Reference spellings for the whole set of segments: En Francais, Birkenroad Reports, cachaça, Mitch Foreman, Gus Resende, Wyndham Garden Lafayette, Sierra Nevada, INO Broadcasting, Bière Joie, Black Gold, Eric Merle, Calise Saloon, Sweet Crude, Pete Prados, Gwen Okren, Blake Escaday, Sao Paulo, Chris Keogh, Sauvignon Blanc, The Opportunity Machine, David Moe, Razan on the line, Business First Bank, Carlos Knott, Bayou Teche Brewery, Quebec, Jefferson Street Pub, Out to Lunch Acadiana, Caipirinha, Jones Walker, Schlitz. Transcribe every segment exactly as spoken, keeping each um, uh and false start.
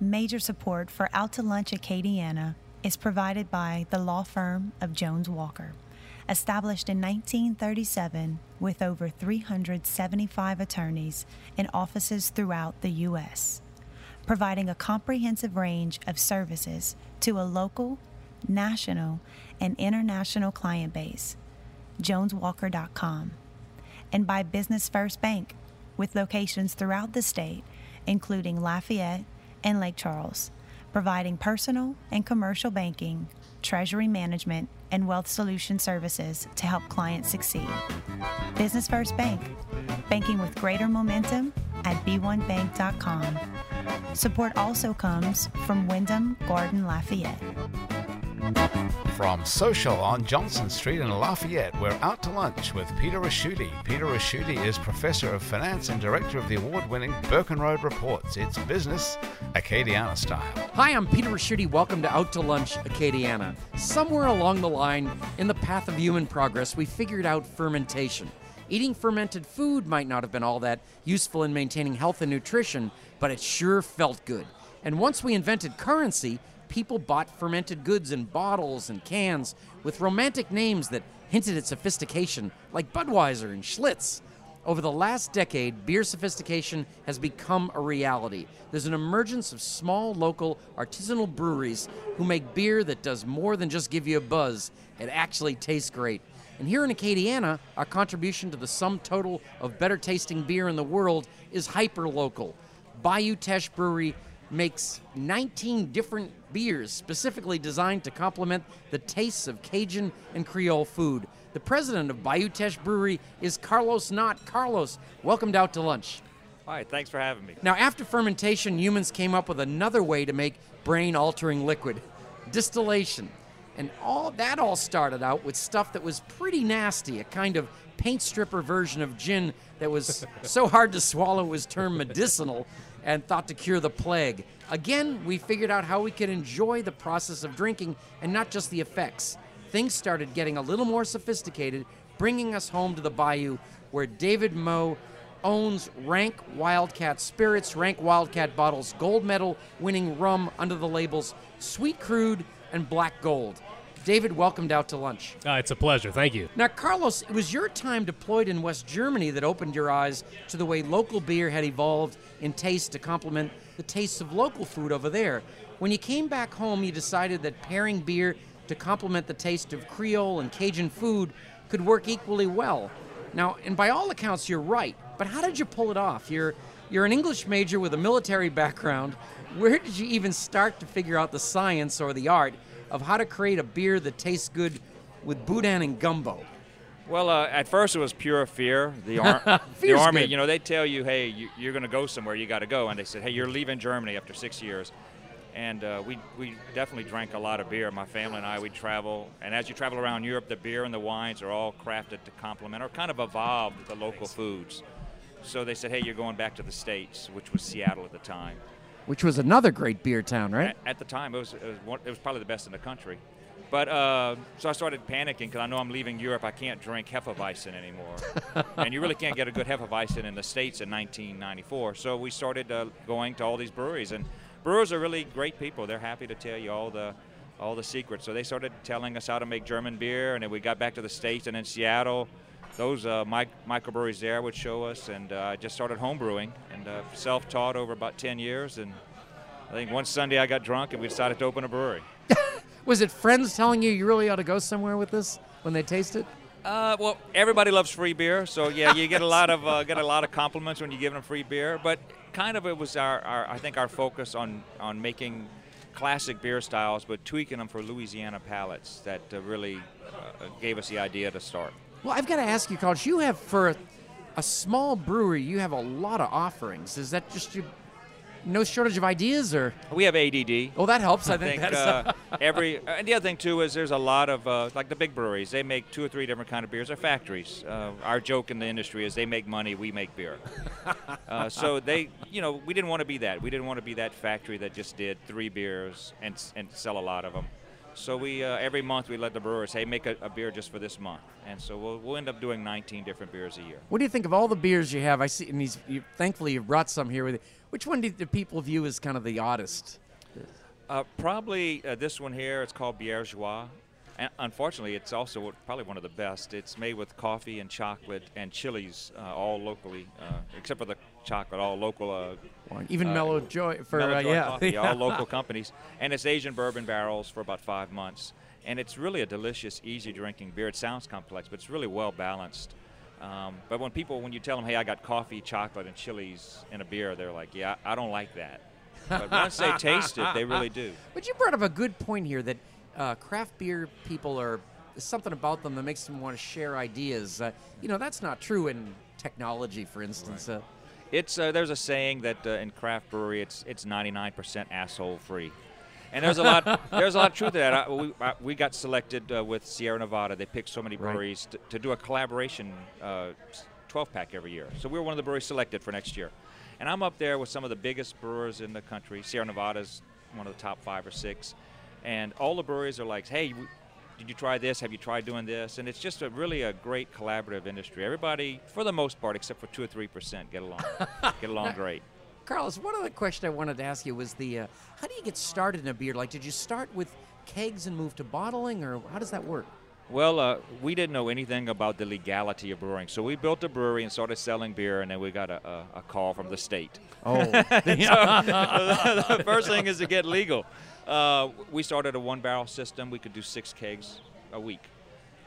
Major support for Out to Lunch Acadiana is provided by the law firm of Jones Walker, established in nineteen thirty-seven with over three hundred seventy-five attorneys in offices throughout the U S, providing a comprehensive range of services to a local, national, and international client base, jones walker dot com, and by Business First Bank, with locations throughout the state, including Lafayette and Lake Charles, providing personal and commercial banking, treasury management, and wealth solution services to help clients succeed. Business First Bank, banking with greater momentum at b one bank dot com. Support also comes from Wyndham Garden Lafayette. From Social on Johnson Street in Lafayette, we're out to lunch with Peter Rusciutti. Peter Rusciutti is Professor of Finance and Director of the award-winning Birkenroad Reports. It's business, Acadiana style. Hi, I'm Peter Rusciutti. Welcome to Out to Lunch, Acadiana. Somewhere along the line, in the path of human progress, we figured out fermentation. Eating fermented food might not have been all that useful in maintaining health and nutrition, but it sure felt good. And once we invented currency, people bought fermented goods in bottles and cans with romantic names that hinted at sophistication, like Budweiser and Schlitz. Over the last decade, beer sophistication has become a reality. There's an emergence of small, local, artisanal breweries who make beer that does more than just give you a buzz. It actually tastes great. And here in Acadiana, our contribution to the sum total of better-tasting beer in the world is hyper-local. Bayou Teche Brewery makes nineteen different beers specifically designed to complement the tastes of Cajun and Creole food. The president of Bayou Teche Brewery is Carlos Knott. Carlos, welcome to Out to Lunch. All right, thanks for having me. Now, after fermentation, humans came up with another way to make brain-altering liquid, distillation. And all that all started out with stuff that was pretty nasty, a kind of paint stripper version of gin that was so hard to swallow was termed medicinal and thought to cure the plague. Again, we figured out how we could enjoy the process of drinking and not just the effects. Things started getting a little more sophisticated, bringing us home to the bayou where David Moe owns Rank Wildcat Spirits. Rank Wildcat bottles gold medal winning rum under the labels Sweet Crude and Black Gold. David, welcomed out to lunch. Uh, it's a pleasure. Thank you. Now, Carlos, it was your time deployed in West Germany that opened your eyes to the way local beer had evolved in taste to complement the tastes of local food over there. When you came back home, you decided that pairing beer to complement the taste of Creole and Cajun food could work equally well. Now, and by all accounts, you're right, but how did you pull it off? You're You're an English major with a military background. Where did you even start to figure out the science or the art of how to create a beer that tastes good with boudin and gumbo? Well, uh, at first it was pure fear. The, ar- the Army, good. You know, they tell you, hey, you, you're going to go somewhere, you got to go. And they said, hey, you're leaving Germany after six years. And uh, we, we definitely drank a lot of beer. My family and I, we travel. And as you travel around Europe, the beer and the wines are all crafted to complement or kind of evolved the local Thanks. foods. So they said, hey, you're going back to the States, which was Seattle at the time. Which was another great beer town, right? At, at the time, it was, it, was one, it was probably the best in the country. But uh, so I started panicking because I know I'm leaving Europe. I can't drink Hefeweizen anymore. And you really can't get a good Hefeweizen in the States in nineteen ninety-four. So we started uh, going to all these breweries. And brewers are really great people. They're happy to tell you all the all the secrets. So they started telling us how to make German beer. And then we got back to the States and in Seattle. Those uh, my, microbreweries there would show us, and I uh, just started homebrewing and uh, self-taught over about ten years, and I think one Sunday I got drunk and we decided to open a brewery. Was it friends telling you you really ought to go somewhere with this when they taste it? Uh, well, everybody loves free beer, so yeah, you get a lot of uh, get a lot of compliments when you give them free beer, but kind of it was our, our I think our focus on on making classic beer styles but tweaking them for Louisiana palates that uh, really uh, gave us the idea to start. Well, I've got to ask you, Carlos, you have, for a, a small brewery, you have a lot of offerings. Is that just you, no shortage of ideas? Or we have A D D. Oh, that helps. I, I think, think that's uh, every. And the other thing, too, is there's a lot of, uh, like the big breweries, they make two or three different kind of beers. They're factories. Uh, our joke in the industry is they make money, we make beer. uh, so they, you know, we didn't want to be that. We didn't want to be that factory that just did three beers and and sell a lot of them. So we uh, every month we let the brewers, hey, make a, a beer just for this month. And so we'll, we'll end up doing nineteen different beers a year. What do you think of all the beers you have? I see, and these, you, thankfully you've brought some here with you. Which one do the people view as kind of the oddest? Uh, probably uh, this one here. It's called Bière Joie. And unfortunately, it's also probably one of the best. It's made with coffee and chocolate and chilies, uh, all locally, uh, except for the chocolate, all local. Uh, Even uh, Mellow Joy for Mellow Joy uh, yeah. coffee, all local companies. And it's Asian bourbon barrels for about five months. And it's really a delicious, easy drinking beer. It sounds complex, but it's really well balanced. Um, but when people, when you tell them, hey, I got coffee, chocolate, and chilies in a beer, they're like, yeah, I don't like that. But once they taste it, they really do. But you brought up a good point here that Uh, craft beer people are something about them that makes them want to share ideas. Uh, you know, that's not true in technology, for instance. Right. Uh, it's uh, there's a saying that uh, in craft brewery, it's it's ninety-nine percent asshole free, and there's a lot there's a lot of truth to that. I, we I, we got selected uh, with Sierra Nevada. They picked so many breweries right. to, to do a collaboration uh, twelve pack every year. So we were one of the breweries selected for next year, and I'm up there with some of the biggest brewers in the country. Sierra Nevada's one of the top five or six. And all the breweries are like, hey, did you try this? Have you tried doing this? And it's just a really a great collaborative industry. Everybody, for the most part, except for two or three percent, get along get along great. Carlos, one other question I wanted to ask you was the, uh, how do you get started in a beer? Like, did you start with kegs and move to bottling, or how does that work? Well, uh, we didn't know anything about the legality of brewing, so we built a brewery and started selling beer, and then we got a, a, a call from the state. Oh. So, the first thing is to get legal. Uh, we started a one-barrel system. We could do six kegs a week.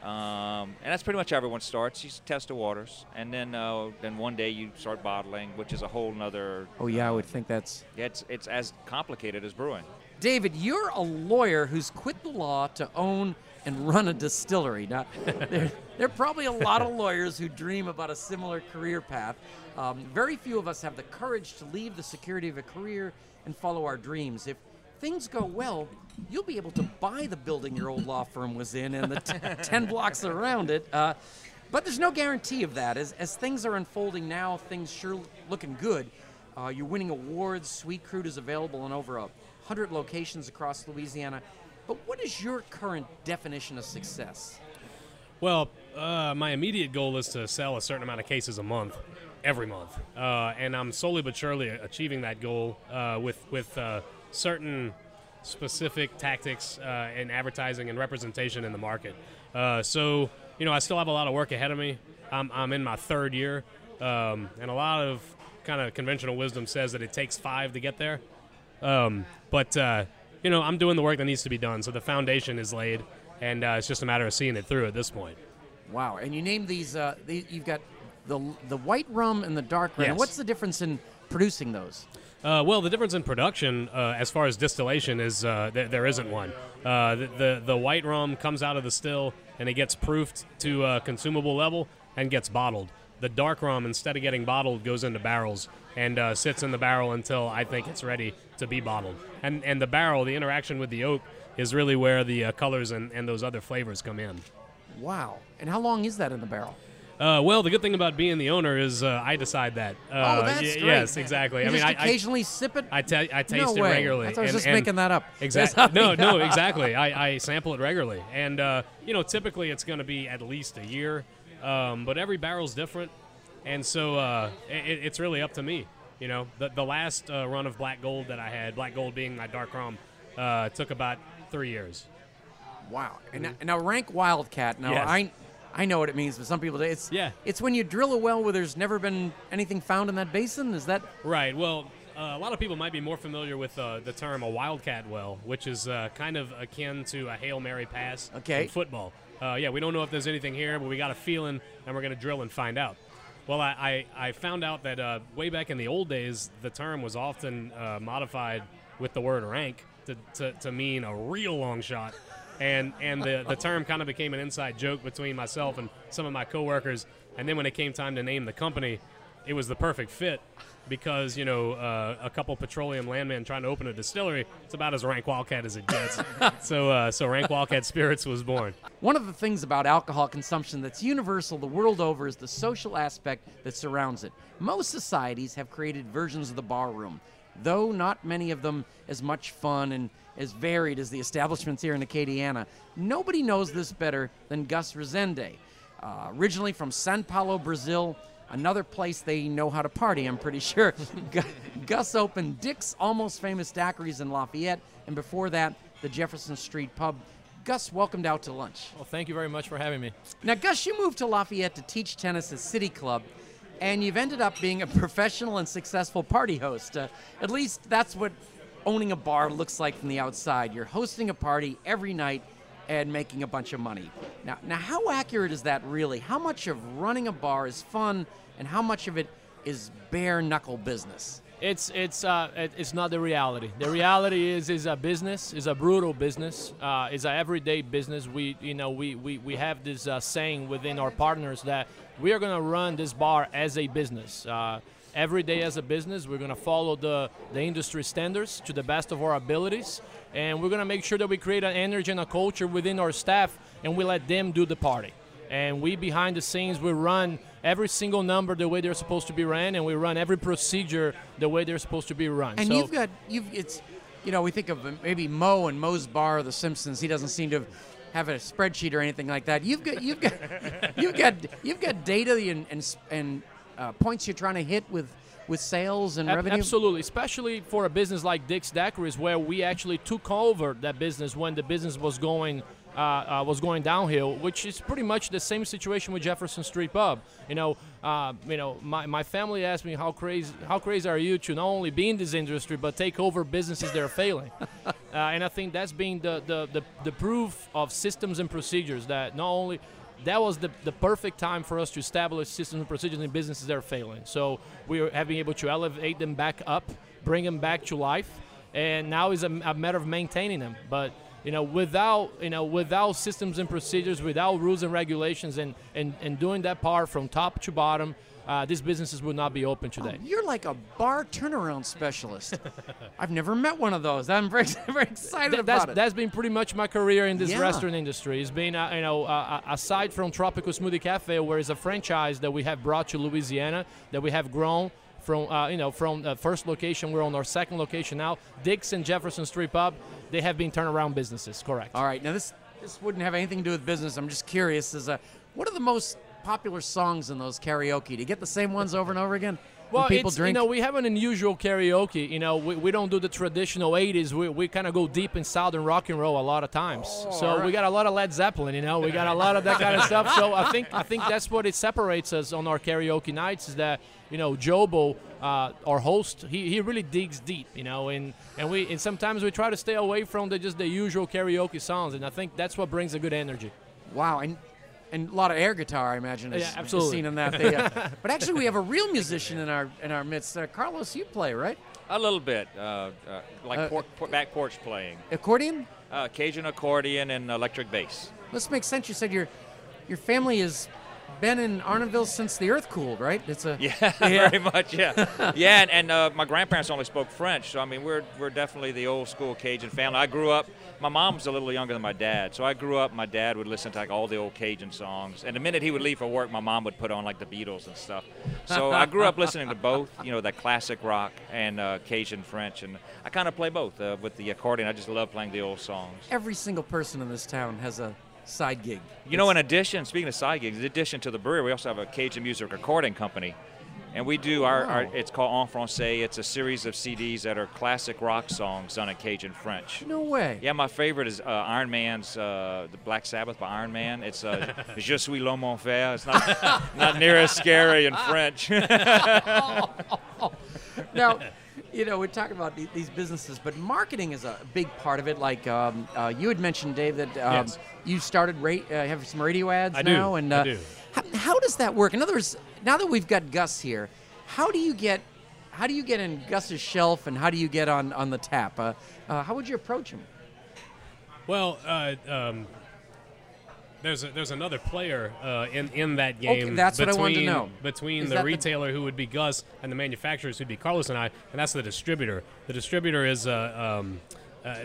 Um, and that's pretty much how everyone starts. You test the waters, and then uh, then one day you start bottling, which is a whole nother... Oh, yeah, uh, I would think that's... Yeah, it's, it's as complicated as brewing. David, you're a lawyer who's quit the law to own and run a distillery. Now, there, there are probably a lot of lawyers who dream about a similar career path. Um, very few of us have the courage to leave the security of a career and follow our dreams. If things go well, you'll be able to buy the building your old law firm was in and the t ten blocks around it. Uh, but there's no guarantee of that. As, as things are unfolding now, things sure looking good. Uh, you're winning awards. Sweet Crude is available in over one hundred locations across Louisiana. But what is your current definition of success? Well, uh, my immediate goal is to sell a certain amount of cases a month, every month. Uh, and I'm slowly but surely achieving that goal uh, with, with uh, certain specific tactics uh, in advertising and representation in the market. Uh, so, you know, I still have a lot of work ahead of me. I'm, I'm in my third year, um, and a lot of kind of conventional wisdom says that it takes five to get there. Um, but, uh, you know, I'm doing the work that needs to be done, so the foundation is laid, and uh, it's just a matter of seeing it through at this point. Wow, and you named these, uh, the, you've got the, the white rum and the dark rum. Yes. What's the difference in producing those? Uh, well, the difference in production, uh, as far as distillation, is uh, th there isn't one. Uh, the, the, the white rum comes out of the still, and it gets proofed to a consumable level and gets bottled. The dark rum, instead of getting bottled, goes into barrels and uh, sits in the barrel until I think it's ready to be bottled. And and the barrel, the interaction with the oak, is really where the uh, colors and, and those other flavors come in. Wow. And how long is that in the barrel? Uh, well, the good thing about being the owner is uh, I decide that. Uh, oh, that's great. Yes, exactly. You I mean, I occasionally I, sip it. I, ta I taste no it way. regularly. I, thought I was and, just and making that up. Exactly. No, no, exactly. I, I sample it regularly, and uh, you know, typically it's going to be at least a year. Um, but every barrel's different, and so uh, it, it's really up to me. You know, the, the last uh, run of Black Gold that I had, Black Gold being my dark rum, uh, took about three years. Wow! And mm-hmm. now, now Rank Wildcat. Now yes. I, I know what it means, but some people say it's yeah. It's when you drill a well where there's never been anything found in that basin. Is that right? Well, uh, a lot of people might be more familiar with uh, the term a wildcat well, which is uh, kind of akin to a Hail Mary pass okay. in football. Uh, yeah, we don't know if there's anything here, but we got a feeling, and we're going to drill and find out. Well, I, I, I found out that uh, way back in the old days, the term was often uh, modified with the word rank to, to, to mean a real long shot. And, and the, the term kind of became an inside joke between myself and some of my coworkers. And then when it came time to name the company, it was the perfect fit because, you know, uh, a couple petroleum landmen trying to open a distillery, it's about as Rank Wildcat as it gets. so, uh, so Rank Wildcat Spirits was born. One of the things about alcohol consumption that's universal the world over is the social aspect that surrounds it. Most societies have created versions of the barroom. though not many of them as much fun and as varied as the establishments here in Acadiana. Nobody knows this better than Gus Resende. Uh, originally from Sao Paulo, Brazil, another place they know how to party, I'm pretty sure. Gus opened Dick's Almost Famous Daiquiris in Lafayette, and before that, the Jefferson Street Pub. Gus, welcomed Out to Lunch. Well, thank you very much for having me. Now, Gus, you moved to Lafayette to teach tennis at City Club, and you've ended up being a professional and successful party host. Uh, at least that's what owning a bar looks like from the outside. You're hosting a party every night and making a bunch of money. Now, now, how accurate is that really? How much of running a bar is fun, and how much of it is bare-knuckle business? It's it's uh, it's not the reality. The reality is is a business, is a brutal business, uh, is an everyday business. We you know we we, we have this uh, saying within our partners that we are gonna run this bar as a business. Uh, every day as a business, we're gonna follow the the industry standards to the best of our abilities, and we're gonna make sure that we create an energy and a culture within our staff, and we let them do the party. And we, behind the scenes, we run every single number the way they're supposed to be ran, and we run every procedure the way they're supposed to be run. And so you've got, you've it's, you know, we think of maybe Moe and Moe's Bar or The Simpsons. He doesn't seem to have a spreadsheet or anything like that. You've got, you've got, you've got, you've got data and and, and uh, points you're trying to hit with. With sales and revenue? Absolutely, especially for a business like Dick's Daiquiris, where we actually took over that business when the business was going uh, uh, was going downhill, which is pretty much the same situation with Jefferson Street Pub. You know, uh, you know, my, my family asked me how crazy how crazy are you to not only be in this industry but take over businesses that are failing, uh, and I think that's been the, the the the proof of systems and procedures that not only. That was the, the perfect time for us to establish systems and procedures in businesses that are failing. So we have been able to elevate them back up, bring them back to life, and now is a, a matter of maintaining them. But you know, without you know, without systems and procedures, without rules and regulations, and and, and doing that part from top to bottom, uh, these businesses would not be open today. Oh, you're like a bar turnaround specialist. I've never met one of those. I'm very, very excited Th- that's, about it. That's been pretty much my career in this yeah. restaurant industry. It's been, uh, you know, uh, aside from Tropical Smoothie Cafe, where it's a franchise that we have brought to Louisiana, that we have grown. From uh, you know, from the first location, we're on our second location now. Dick's and Jefferson Street Pub, they have been turnaround businesses, correct? All right. Now this this wouldn't have anything to do with business. I'm just curious. Is uh, what are the most popular songs in those karaoke? Do you get the same ones over and over again? Well, people it's, drink? you know, we have an unusual karaoke. You know, we, we don't do the traditional eighties. We we kind of go deep in Southern rock and roll a lot of times. Oh, so right. We got a lot of Led Zeppelin. You know, we got a lot of that kind of stuff. So I think I think that's what it separates us on our karaoke nights is that. You know, Jobo, uh, our host, he, he really digs deep, you know, and, and we and sometimes we try to stay away from the just the usual karaoke songs, and I think that's what brings a good energy. Wow, and and a lot of air guitar, I imagine, is, yeah, absolutely. is seen in that. They, uh, but actually, we have a real musician in our in our midst. Uh, Carlos, you play, right? A little bit, uh, uh, like uh, por- por- back porch playing. Accordion? Uh, Cajun accordion and electric bass. This makes sense. You said your your family is. Been in Arnonville since the earth cooled, right? It's a yeah, yeah. very much, yeah, yeah. And, and uh, my grandparents only spoke French, so I mean, we're we're definitely the old school Cajun family. I grew up. My mom's a little younger than my dad, so I grew up. My dad would listen to like all the old Cajun songs, and the minute he would leave for work, my mom would put on like the Beatles and stuff. So I grew up listening to both, you know, that classic rock and uh, Cajun French, and I kind of play both uh, with the accordion. I just love playing the old songs. Every single person in this town has a. Side gig. You know, in addition, speaking of side gigs, in addition to the brewery, we also have a Cajun music recording company. And we do our, wow. our it's called En Francais. It's a series of C Ds that are classic rock songs done in Cajun French. No way. Yeah, my favorite is uh, Iron Man's, uh, the Black Sabbath by Iron Man. It's uh, Je suis l'homme en fer. It's not, not near as scary in French. Now, you know, we're talking about these businesses, but marketing is a big part of it. Like um, uh, you had mentioned, Dave, that um, yes. you started ra- uh, have some radio ads I now. Do. And, uh, I do. How, how does that work? In other words, now that we've got Gus here, how do you get how do you get in Gus's shelf, and how do you get on on the tap? Uh, uh, how would you approach him? Well, uh, um, there's a, there's another player uh, in in that game. Okay, that's between, what I wanted to know. Between Is the retailer the... who would be Gus and the manufacturers who'd be Carlos and I, and that's the distributor. The distributor is uh, um, uh,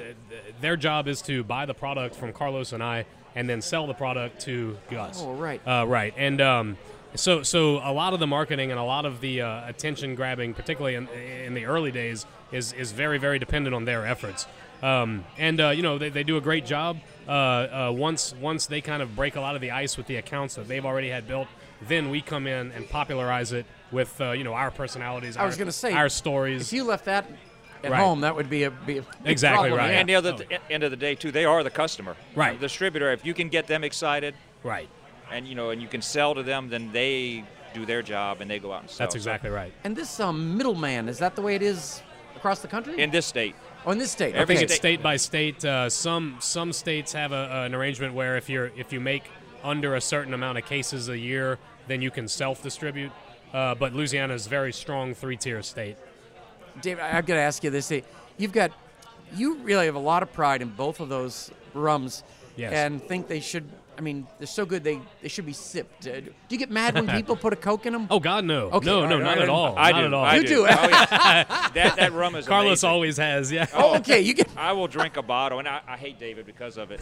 their job is to buy the product from Carlos and I, and then sell the product to Gus. Oh, right. Uh, right, and. Um, So so a lot of the marketing and a lot of the uh, attention grabbing, particularly in, in the early days, is is very, very dependent on their efforts. Um, and, uh, you know, they, they do a great job. Uh, uh, once once they kind of break a lot of the ice with the accounts that they've already had built, then we come in and popularize it with, uh, you know, our personalities, I was our, gonna say, our stories. If you left that at right. home, that would be a, be a exactly problem. Right. And yeah. the other th- end of the day, too, they are the customer. Right. The distributor, if you can get them excited. Right. And, you know, and you can sell to them, then they do their job and they go out and sell. That's exactly right. And this um, middleman, is that the way it is across the country? In this state. Oh, in this state. I okay. think it's state by state. Uh, some some states have a, uh, an arrangement where if you're if you make under a certain amount of cases a year, then you can self-distribute. Uh, but Louisiana is a very strong three-tier state. David, I've got to ask you this. You've got, you really have a lot of pride in both of those rums. Yes. And think they should, I mean, they're so good they, they should be sipped. Uh, do you get mad when people put a Coke in them? Oh, God, no. Okay. No, no, not at all. I not do. At all. I you do. do. Oh, yeah. that, that rum is Carlos amazing. Always has, yeah. Oh, okay. You get. I will drink a bottle, and I, I hate David because of it.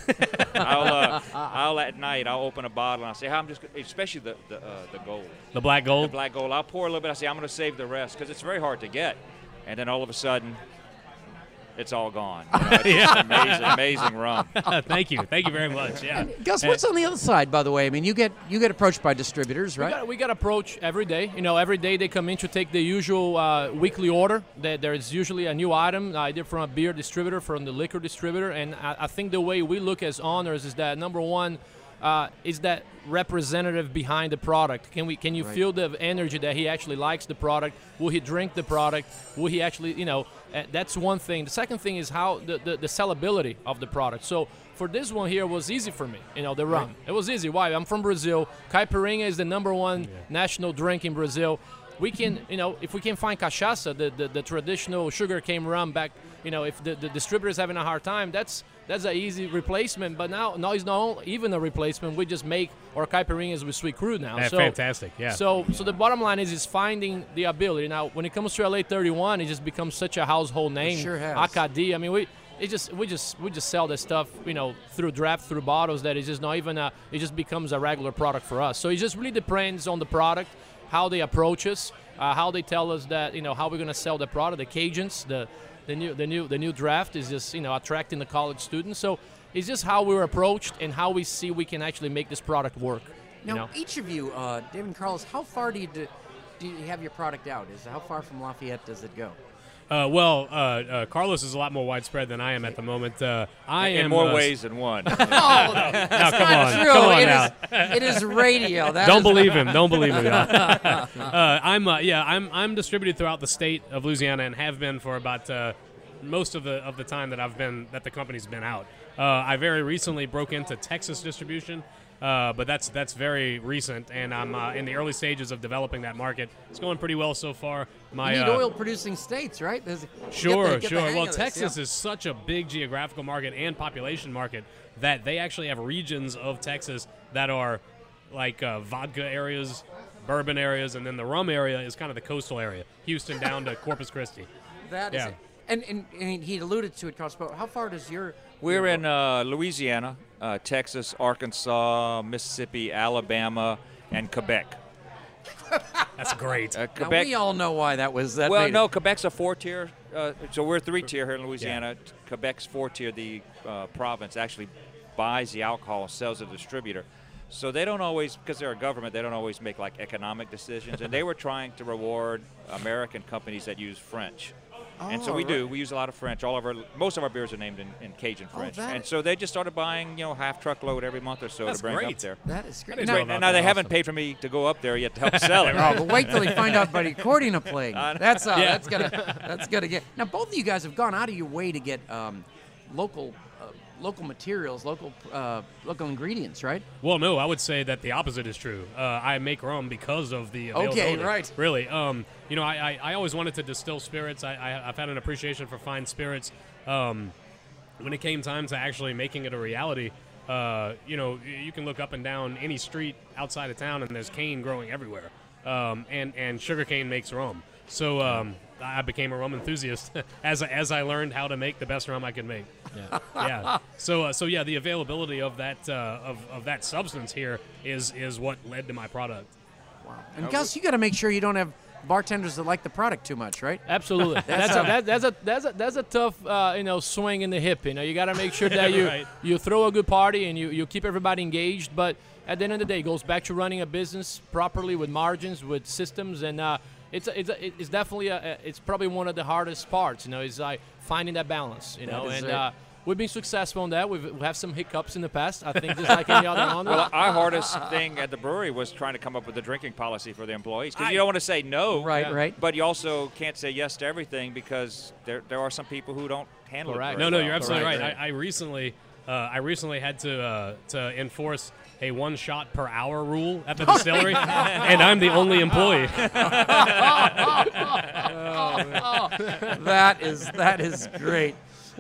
I'll, uh, I'll at night, I'll open a bottle, and I'll say, I'm just, especially the the, uh, the gold. The black gold? The black gold. I'll pour a little bit. I say, I'm going to save the rest because it's very hard to get. And then all of a sudden, it's all gone. You know, it's yeah. amazing, amazing rum. Thank you. Thank you very much. Yeah. And Gus, what's on the other side, by the way? I mean, you get you get approached by distributors, right? We got, we got approached every day. You know, every day they come in to take the usual uh, weekly order. There is usually a new item, either from a beer distributor, from the liquor distributor. And I, I think the way we look as owners is that, number one, uh, is that representative behind the product. Can we? Can you right. feel the energy that he actually likes the product? Will he drink the product? Will he actually, you know... Uh, that's one thing. The second thing is how the, the, the sellability of the product. So for this one here, it was easy for me, you know, the rum. Right. It was easy. Why? I'm from Brazil. Caipirinha is the number one yeah. national drink in Brazil. We can, you know, if we can find cachaça, the, the, the traditional sugarcane rum back, you know, if the, the distributor is having a hard time, that's that's an easy replacement. But now, now it's not even a replacement. We just make our caipirinhas with Sweet Crude now. That's so, fantastic, yeah. So yeah. so the bottom line is is finding the ability. Now, when it comes to L A thirty-one, it just becomes such a household name. It sure has. Acadi. I mean, we... It just we just we just sell this stuff, you know, through draft, through bottles. That it's just not even a. It just becomes a regular product for us. So it just really depends on the product, how they approach us, uh, how they tell us that, you know, how we're gonna sell the product. The Cajuns, the the new the new the new draft is just, you know, attracting the college students. So it's just how we're approached and how we see we can actually make this product work. Now, you know? Each of you, uh, David and Carlos, how far do you do, do you have your product out? Is how far from Lafayette does it go? Uh, well, uh, uh, Carlos is a lot more widespread than I am at the moment. Uh, I in am in more uh, ways than one. oh, no, that's come not on, true. Come on it, now. Is, it is radio. That Don't is believe him. Don't believe him. uh, I'm uh, yeah. I'm I'm distributed throughout the state of Louisiana and have been for about uh, most of the of the time that I've been that the company's been out. Uh, I very recently broke into Texas distribution. Uh, but that's that's very recent, and I'm uh, in the early stages of developing that market. It's going pretty well so far. My, you need uh, oil-producing states, right? There's, sure, get the, get sure. Well, Texas yeah. is such a big geographical market and population market that they actually have regions of Texas that are like uh, vodka areas, bourbon areas, and then the rum area is kind of the coastal area, Houston down to Corpus Christi. That yeah. is it. And, and, and he alluded to it, Carlos, but how far does your... We're in uh, Louisiana, uh, Texas, Arkansas, Mississippi, Alabama, and Quebec. That's great. Uh, Quebec, now we all know why that was... That well, no, it. Quebec's a four-tier, uh, so we're three-tier here in Louisiana. Yeah. Quebec's four-tier, the uh, province actually buys the alcohol and sells it to the distributor. So they don't always, because they're a government, they don't always make, like, economic decisions, and they were trying to reward American companies that use French. Oh, and so we right. do. We use a lot of French. All of our, most of our beers are named in, in Cajun French. Oh, and so they just started buying, you know, half truckload every month or so That's to bring great. Up there. That is great. That is now, well now, now they awesome. Haven't paid for me to go up there yet to help sell it. Oh, but wait till they find out by recording a play. That's uh, yeah. that's gonna that's gonna get. Now both of you guys have gone out of your way to get um, local. Local materials, local uh, local ingredients, right? Well, no, I would say that the opposite is true. Uh, I make rum because of the availability. Okay, right. Really. Um, you know, I, I, I always wanted to distill spirits. I, I, I've had an appreciation for fine spirits. Um, when it came time to actually making it a reality, uh, you know, you can look up and down any street outside of town and there's cane growing everywhere. Um, and, and sugarcane makes rum. So um, I became a rum enthusiast as I, as I learned how to make the best rum I could make. Yeah. yeah. So uh, so yeah, the availability of that uh, of of that substance here is is what led to my product. Wow. And Gus, you got to make sure you don't have bartenders that like the product too much, right? Absolutely. that's, that's, a, that, that's a that's a that's a tough uh, you know swing in the hip. You know, you got to make sure that you right. you throw a good party and you you keep everybody engaged. But at the end of the day, it goes back to running a business properly with margins, with systems, and uh, it's a, it's a, it's definitely a, it's probably one of the hardest parts. You know, is like finding that balance. You know, and. Uh, We've been successful on that. We've, we have some hiccups in the past, I think, just like any other one. Well, our hardest thing at the brewery was trying to come up with a drinking policy for the employees. Because you don't want to say no. Right, yeah. right. But you also can't say yes to everything because there there are some people who don't handle Correct. It No, no, well. You're absolutely Correct. Right. I, I recently uh, I recently had to uh, to enforce a one-shot-per-hour rule at the distillery, and I'm the only employee. oh, oh, oh, oh. That is that is great.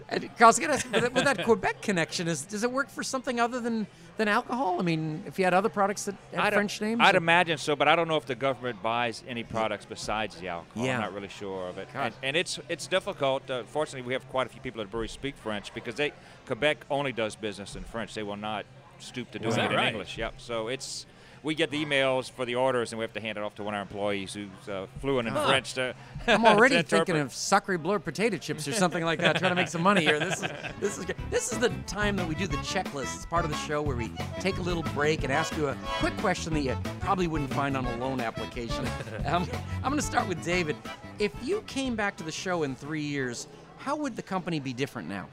And I was going to ask, with that Quebec connection, is, does it work for something other than, than alcohol? I mean, if you had other products that had I'd French names? I'd or? Imagine so, but I don't know if the government buys any products besides the alcohol. Yeah. I'm not really sure of it. And, and it's it's difficult. Uh, fortunately, we have quite a few people at the brewery speak French because they Quebec only does business in French. They will not stoop to doing Is that it right? in English. Yep. So it's... We get the emails for the orders, and we have to hand it off to one of our employees who's uh, fluent in huh. French. To I'm already to thinking of Sacre Bleu potato chips or something like that, trying to make some money here. This is this is this is the time that we do the checklist. It's part of the show where we take a little break and ask you a quick question that you probably wouldn't find on a loan application. um, I'm going to start with David. If you came back to the show in three years, how would the company be different now?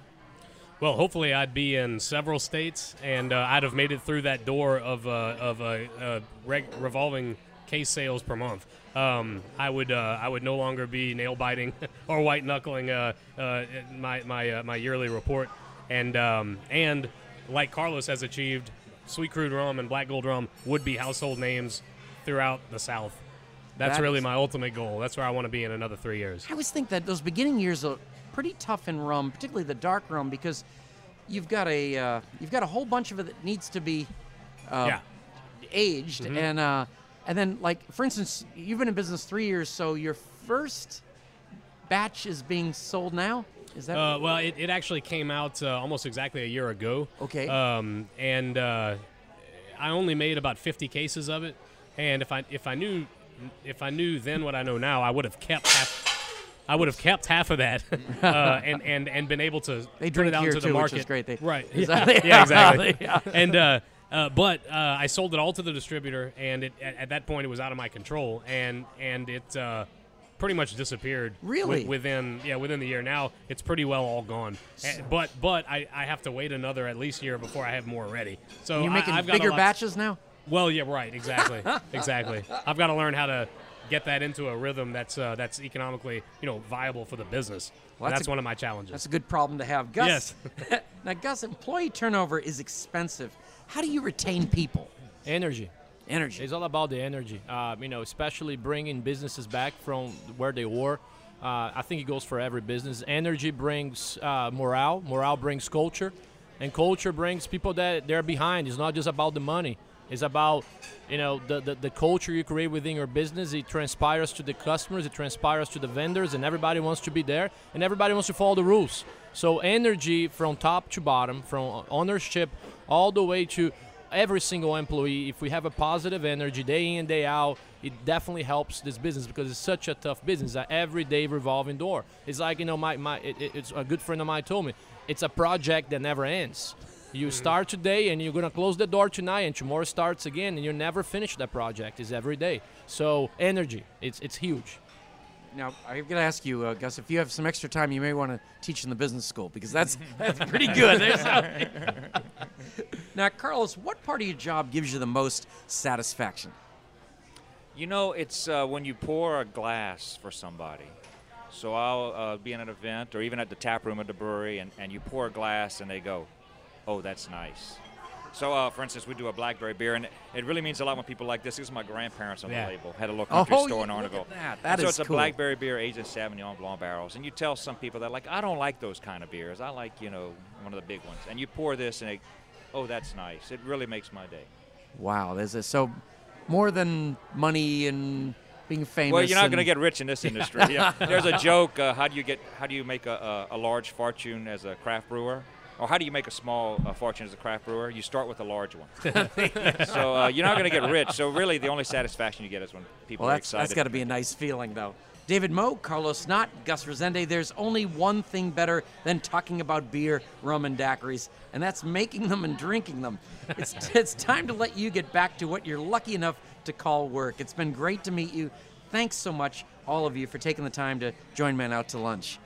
Well, hopefully I'd be in several states, and uh, I'd have made it through that door of uh, of a uh, uh, reg- revolving case sales per month. Um, I would uh, I would no longer be nail biting or white knuckling uh, uh, my my uh, my yearly report, and um, and like Carlos has achieved, Sweet Crude Rum and Black Gold Rum would be household names throughout the South. That's that really is- my ultimate goal. That's where I want to be in another three years. I always think that those beginning years are pretty tough in rum, particularly the dark rum, because you've got a uh, you've got a whole bunch of it that needs to be uh, yeah. aged, mm-hmm. and uh, and then like for instance, you've been in business three years, so your first batch is being sold now. Is that uh, well? It, it actually came out uh, almost exactly a year ago. Okay, um, and uh, I only made about fifty cases of it, and if I if I knew if I knew then what I know now, I would have kept. Half- I would have kept half of that uh, and, and, and been able to they turn it out to the too, market. Which is great. They, right. Exactly. Yeah, exactly. yeah. And uh, uh, but uh, I sold it all to the distributor, and it, at, at that point it was out of my control, and and it uh, pretty much disappeared. Really? Within yeah within the year. Now it's pretty well all gone. So. But but I, I have to wait another at least year before I have more ready. So and you're making I, I've got bigger batches now. Well, yeah, right. Exactly. exactly. I've got to learn how to. Get that into a rhythm that's uh, that's economically, you know, viable for the business. Well, that's that's a, one of my challenges. That's a good problem to have, Gus. Yes. Now, Gus, employee turnover is expensive. How do you retain people? Energy. Energy. It's all about the energy. Uh, you know, especially bringing businesses back from where they were. Uh, I think it goes for every business. Energy brings uh, morale. Morale brings culture, and culture brings people that they're behind. It's not just about the money. It's about, you know, the, the, the culture you create within your business. It transpires to the customers. It transpires to the vendors, and everybody wants to be there, and everybody wants to follow the rules. So energy from top to bottom, from ownership all the way to every single employee, if we have a positive energy day in, day out, it definitely helps this business because it's such a tough business, an everyday revolving door. It's like, you know, my, my it, it's a good friend of mine told me, it's a project that never ends. You mm-hmm. start today, and you're going to close the door tonight, and tomorrow starts again, and you never finish that project. It's every day. So energy, it's it's huge. Now, I'm going to ask you, uh, Gus, if you have some extra time, you may want to teach in the business school because that's that's pretty good. Now, Carlos, what part of your job gives you the most satisfaction? You know, it's uh, when you pour a glass for somebody. So I'll uh, be in an event or even at the tap room at the brewery, and, and you pour a glass, and they go, oh, that's nice. So, uh, for instance, we do a blackberry beer, and it really means a lot when people like this. This is my grandparents on the yeah. label. Had a little country oh, store yeah, in Arneville. That, that is so it's cool. A blackberry beer aged in Sauvignon Blanc barrels. And you tell some people that, like, I don't like those kind of beers. I like, you know, one of the big ones. And you pour this, and they, oh, that's nice. It really makes my day. Wow. There's a, so more than money and being famous. Well, you're not going to get rich in this industry. yeah. There's a joke. Uh, how do you get? How do you make a, a, a large fortune as a craft brewer? or how do you make a small uh, fortune as a craft brewer? You start with a large one. So uh, you're not going to get rich. So really the only satisfaction you get is when people well, are that's, excited. That's got to be a nice feeling, though. David Moe, Carlos Knott, Gus Resende, there's only one thing better than talking about beer, rum, and daiquiris, and that's making them and drinking them. It's, it's time to let you get back to what you're lucky enough to call work. It's been great to meet you. Thanks so much, all of you, for taking the time to join me on Out to Lunch.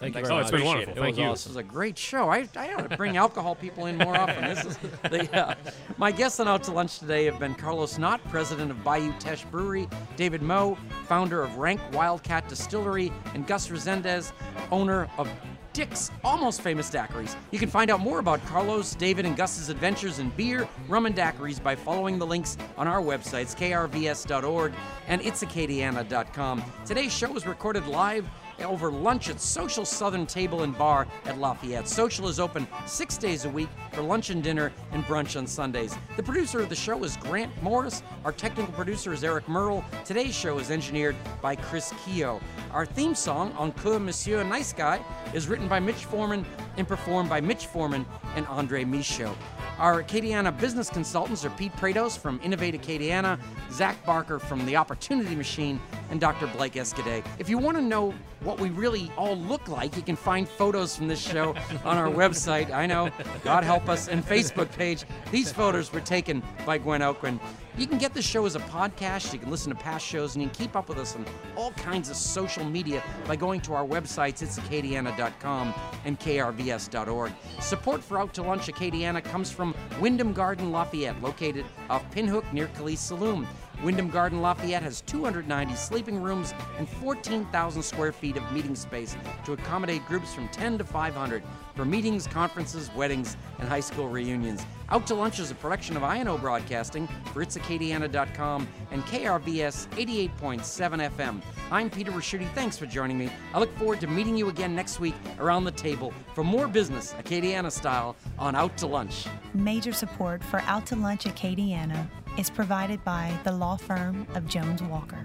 Thank you. Oh, it's been wonderful. Thank you. This was a great show. I, I ought to bring alcohol people in more often. This is the, uh, my guests on Out to Lunch today have been Carlos Knott, president of Bayou Teche Brewery, David Moe, founder of Rank Wildcat Distillery, and Gus Resendez, owner of Dick's Almost Famous Daiquiris. You can find out more about Carlos, David, and Gus's adventures in beer, rum, and daiquiris by following the links on our websites, K R V S dot org and its acadiana dot com. Today's show was recorded live over lunch at Social Southern Table and Bar at Lafayette. Social is open six days a week for lunch and dinner and brunch on Sundays. The producer of the show is Grant Morris. Our technical producer is Eric Merle. Today's show is engineered by Chris Keogh. Our theme song, Encore Monsieur Nice Guy, is written by Mitch Foreman and performed by Mitch Foreman and Andre Michaud. Our Acadiana business consultants are Pete Prados from Innovate Acadiana, Zach Barker from The Opportunity Machine, and Doctor Blake Escaday. If you want to know what we really all look like, you can find photos from this show on our website, I know, God help us, and Facebook page. These photos were taken by Gwen Okren. You can get this show as a podcast, you can listen to past shows, and you can keep up with us on all kinds of social media by going to our websites, its acadiana dot com and K R V S dot org. Support for Out to Lunch Acadiana comes from Wyndham Garden Lafayette, located off Pinhook near Calise Saloon. Wyndham Garden Lafayette has two hundred ninety sleeping rooms and fourteen thousand square feet of meeting space to accommodate groups from ten to five hundred for meetings, conferences, weddings, and high school reunions. Out to Lunch is a production of I N O Broadcasting for its acadiana dot com and K R V S eighty-eight point seven F M. I'm Peter Rusciutti. Thanks for joining me. I look forward to meeting you again next week around the table for more business, Acadiana style, on Out to Lunch. Major support for Out to Lunch Acadiana is provided by the law firm of Jones Walker.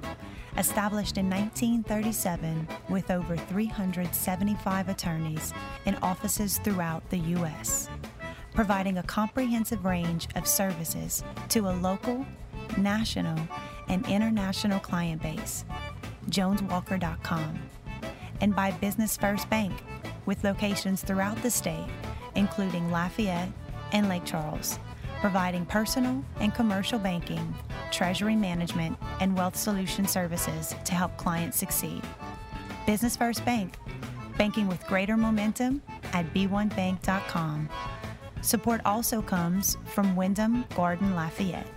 Established in nineteen thirty-seven with over three hundred seventy-five attorneys in offices throughout the U S, providing a comprehensive range of services to a local, national, and international client base, jones walker dot com. And by Business First Bank, with locations throughout the state, including Lafayette and Lake Charles, providing personal and commercial banking, treasury management, and wealth solution services to help clients succeed. Business First Bank, banking with greater momentum at b one bank dot com. Support also comes from Wyndham Garden Lafayette.